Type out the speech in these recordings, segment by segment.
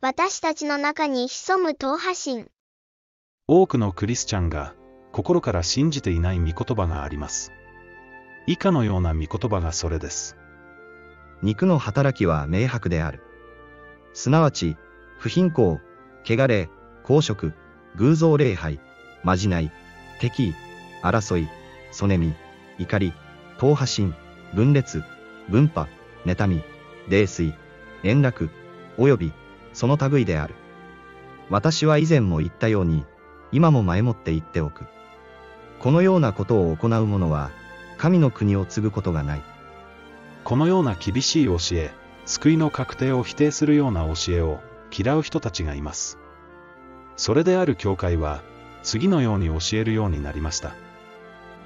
私たちの中に潜む党派心。多くのクリスチャンが心から信じていない御言葉があります。以下のような御言葉がそれです。肉の働きは明白である。すなわち、不貧困、汚れ、好色、偶像礼拝、まじない、敵意、争い、そねみ、怒り、党派心、分裂、分派、妬み、泥酔、宴楽、および、その類である。私は以前も言ったように、今も前もって言っておく。このようなことを行う者は、神の国を継ぐことがない。このような厳しい教え、救いの確定を否定するような教えを嫌う人たちがいます。それである教会は、次のように教えるようになりました。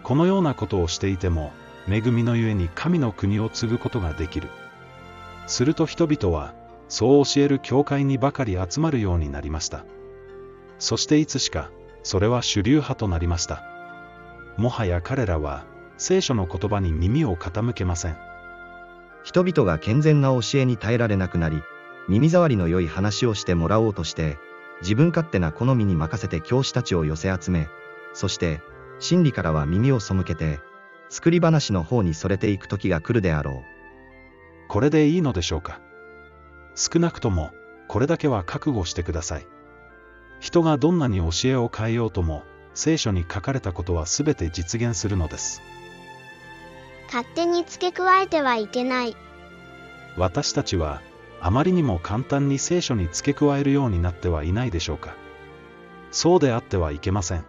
このようなことをしていても、恵みのゆえに神の国を継ぐことができる。すると人々は、そう教える教会にばかり集まるようになりました。そしていつしか、それは主流派となりました。もはや彼らは、聖書の言葉に耳を傾けません。人々が健全な教えに耐えられなくなり、耳障りの良い話をしてもらおうとして、自分勝手な好みに任せて教師たちを寄せ集め、そして、真理からは耳を背けて、作り話の方にそれていく時が来るであろう。これでいいのでしょうか。少なくとも、これだけは覚悟してください。人がどんなに教えを変えようとも、聖書に書かれたことはすべて実現するのです。勝手に付け加えてはいけない。私たちは、あまりにも簡単に聖書に付け加えるようになってはいないでしょうか。そうであってはいけません。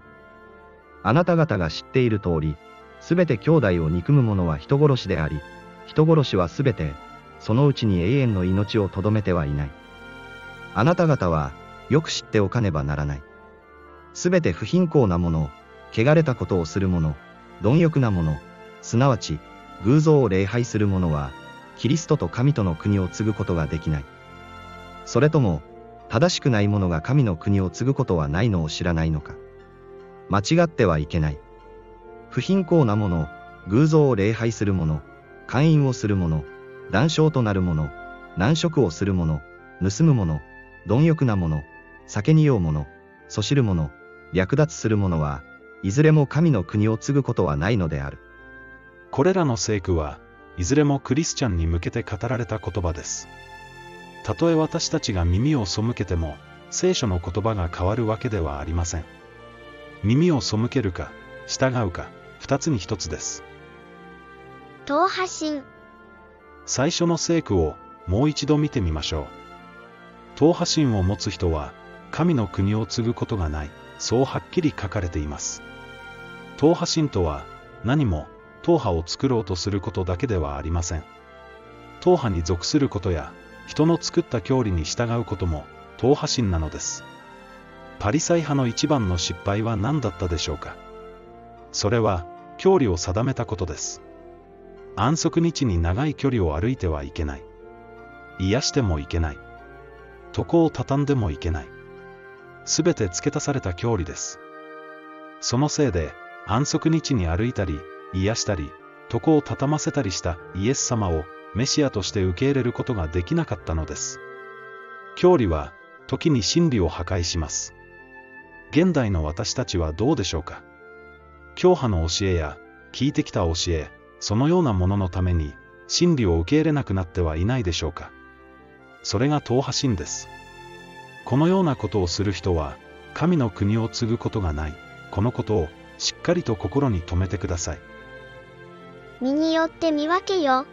あなた方が知っている通り、すべて兄弟を憎む者は人殺しであり、人殺しはすべて、そのうちに永遠の命をとどめてはいない。あなた方は、よく知っておかねばならない。すべて不貧困な者、汚れたことをする者、貪欲な者、すなわち、偶像を礼拝する者は、キリストと神との国を継ぐことができない。それとも、正しくない者が神の国を継ぐことはないのを知らないのか。間違ってはいけない。不貧困な者、偶像を礼拝する者、姦淫をする者、男娼となる者、男色をする者、盗む者、貪欲な者、酒に酔う者、そしる者、略奪する者は、いずれも神の国を継ぐことはないのである。これらの聖句は、いずれもクリスチャンに向けて語られた言葉です。たとえ私たちが耳を背けても、聖書の言葉が変わるわけではありません。耳を背けるか、従うか、二つに一つです。党派心。最初の聖句を、もう一度見てみましょう。党派心を持つ人は、神の国を継ぐことがない、そうはっきり書かれています。党派心とは、何も、党派を作ろうとすることだけではありません。党派に属することや、人の作った教理に従うことも、党派心なのです。パリサイ派の一番の失敗は何だったでしょうか。それは、教理を定めたことです。安息日に長い距離を歩いてはいけない。癒してもいけない。床を畳んでもいけない。すべて付け足された教理です。そのせいで、安息日に歩いたり、癒したり、床を畳ませたりしたイエス様をメシアとして受け入れることができなかったのです。教理は、時に真理を破壊します。現代の私たちはどうでしょうか。教派の教えや、聞いてきた教え、そのようなもののために、真理を受け入れなくなってはいないでしょうか。それが党派心です。このようなことをする人は、神の国を継ぐことがない、このことを、しっかりと心に留めてください。身によって見分けよ。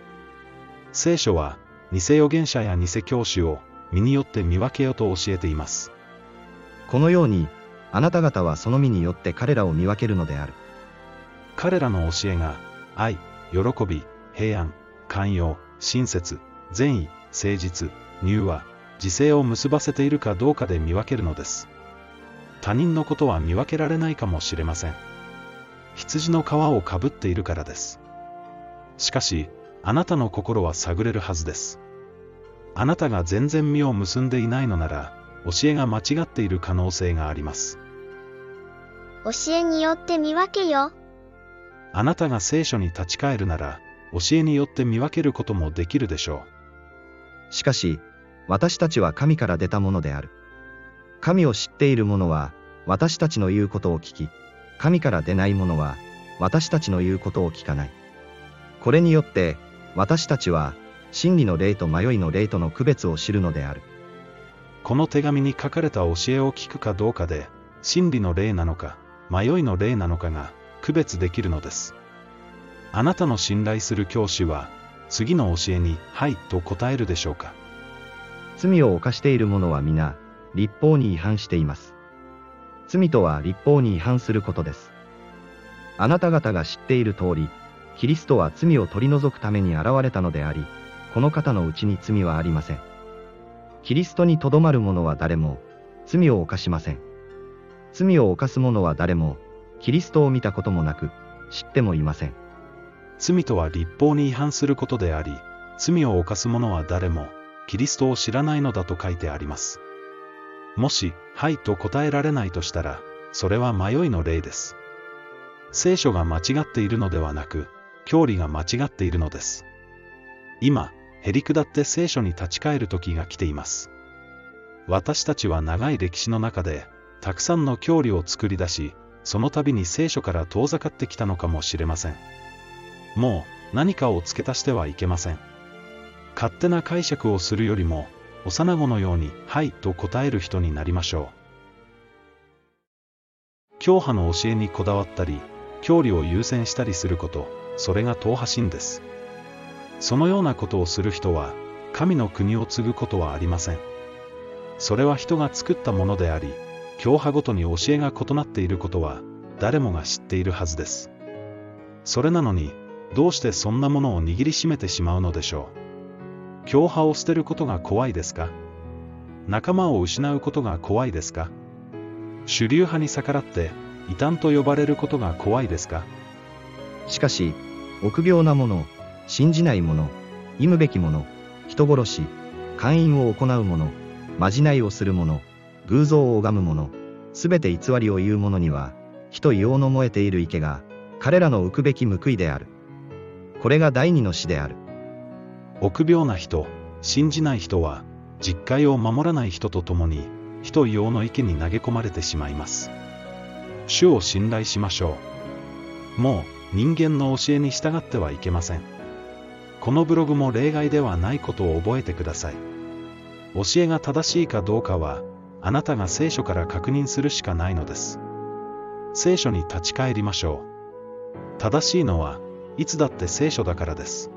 聖書は、偽預言者や偽教師を、身によって見分けよと教えています。このように、あなた方はその身によって彼らを見分けるのである。彼らの教えが、愛、喜び、平安、寛容、親切、善意、誠実、柔和、自制を結ばせているかどうかで見分けるのです。他人のことは見分けられないかもしれません。羊の皮をかぶっているからです。しかし、あなたの心は探れるはずです。あなたが全然実を結んでいないのなら、教えが間違っている可能性があります。教えによって見分けよ。あなたが聖書に立ち返るなら、教えによって見分けることもできるでしょう。しかし、私たちは神から出たものである。神を知っている者は、私たちの言うことを聞き、神から出ない者は、私たちの言うことを聞かない。これによって、私たちは、真理の霊と迷いの霊との区別を知るのである。この手紙に書かれた教えを聞くかどうかで、真理の霊なのか、迷いの霊なのかが、区別できるのです。あなたの信頼する教師は、次の教えに、はい、と答えるでしょうか。罪を犯している者は皆、律法に違反しています。罪とは律法に違反することです。あなた方が知っている通り、キリストは罪を取り除くために現れたのであり、この方のうちに罪はありません。キリストにとどまる者は誰も、罪を犯しません。罪を犯す者は誰も、キリストを見たこともなく、知ってもいません。罪とは律法に違反することであり、罪を犯す者は誰も、キリストを知らないのだと書いてあります。もし、はいと答えられないとしたら、それは迷いの霊です。聖書が間違っているのではなく、教理が間違っているのです。今、へりくだって聖書に立ち返る時が来ています。私たちは長い歴史の中で、たくさんの教理を作り出し、その度に聖書から遠ざかってきたのかもしれません。もう、何かを付け足してはいけません。勝手な解釈をするよりも、幼子のように、はいと答える人になりましょう。教派の教えにこだわったり、教理を優先したりすること、それが党派心です。そのようなことをする人は、神の国を継ぐことはありません。それは人が作ったものであり、教派ごとに教えが異なっていることは、誰もが知っているはずです。それなのに、どうしてそんなものを握りしめてしまうのでしょう。教派を捨てることが怖いですか？仲間を失うことが怖いですか？主流派に逆らって、異端と呼ばれることが怖いですか？しかし、臆病なもの、信じない者、忌むべき者、人殺し、姦淫を行う者、まじないをする者、偶像を拝む者、すべて偽りを言う者には、火と硫黄の燃えている池が、彼らの浮くべき報いである。これが第二の死である。臆病な人、信じない人は、実戒を守らない人と共に、火と硫黄の池に投げ込まれてしまいます。主を信頼しましょう。もう、人間の教えに従ってはいけません。このブログも例外ではないことを覚えてください。教えが正しいかどうかは、あなたが聖書から確認するしかないのです。聖書に立ち返りましょう。正しいのは、いつだって聖書だからです。